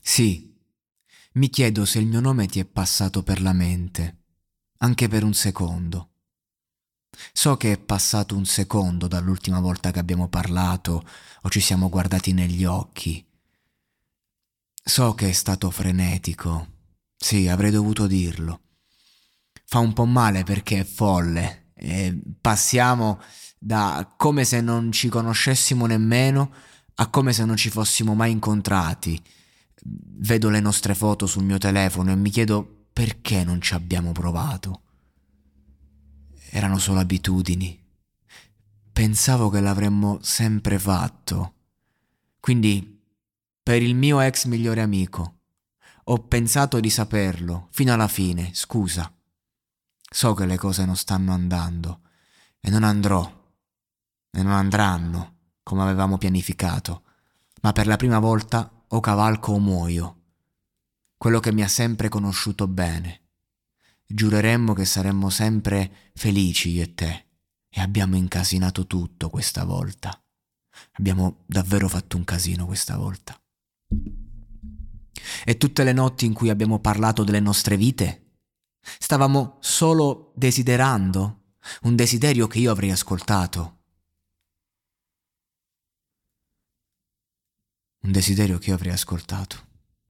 Sì, mi chiedo se il mio nome ti è passato per la mente, anche per un secondo. So che è passato un secondo dall'ultima volta che abbiamo parlato o ci siamo guardati negli occhi. So che è stato frenetico. Sì, avrei dovuto dirlo. Fa un po' male perché è folle. Passiamo da come se non ci conoscessimo nemmeno a come se non ci fossimo mai incontrati. Vedo le nostre foto sul mio telefono e mi chiedo perché non ci abbiamo provato. Erano solo abitudini. Pensavo che l'avremmo sempre fatto. Quindi, per il mio ex migliore amico, ho pensato di saperlo fino alla fine, scusa. So che le cose non stanno andando e non andrò e non andranno come avevamo pianificato, ma per la prima volta o cavalco o muoio. Quello che mi ha sempre conosciuto bene. Giureremmo che saremmo sempre felici io e te, e abbiamo incasinato tutto questa volta. Abbiamo davvero fatto un casino questa volta. E tutte le notti in cui abbiamo parlato delle nostre vite, stavamo solo desiderando un desiderio che io avrei ascoltato. Un desiderio che io avrei ascoltato.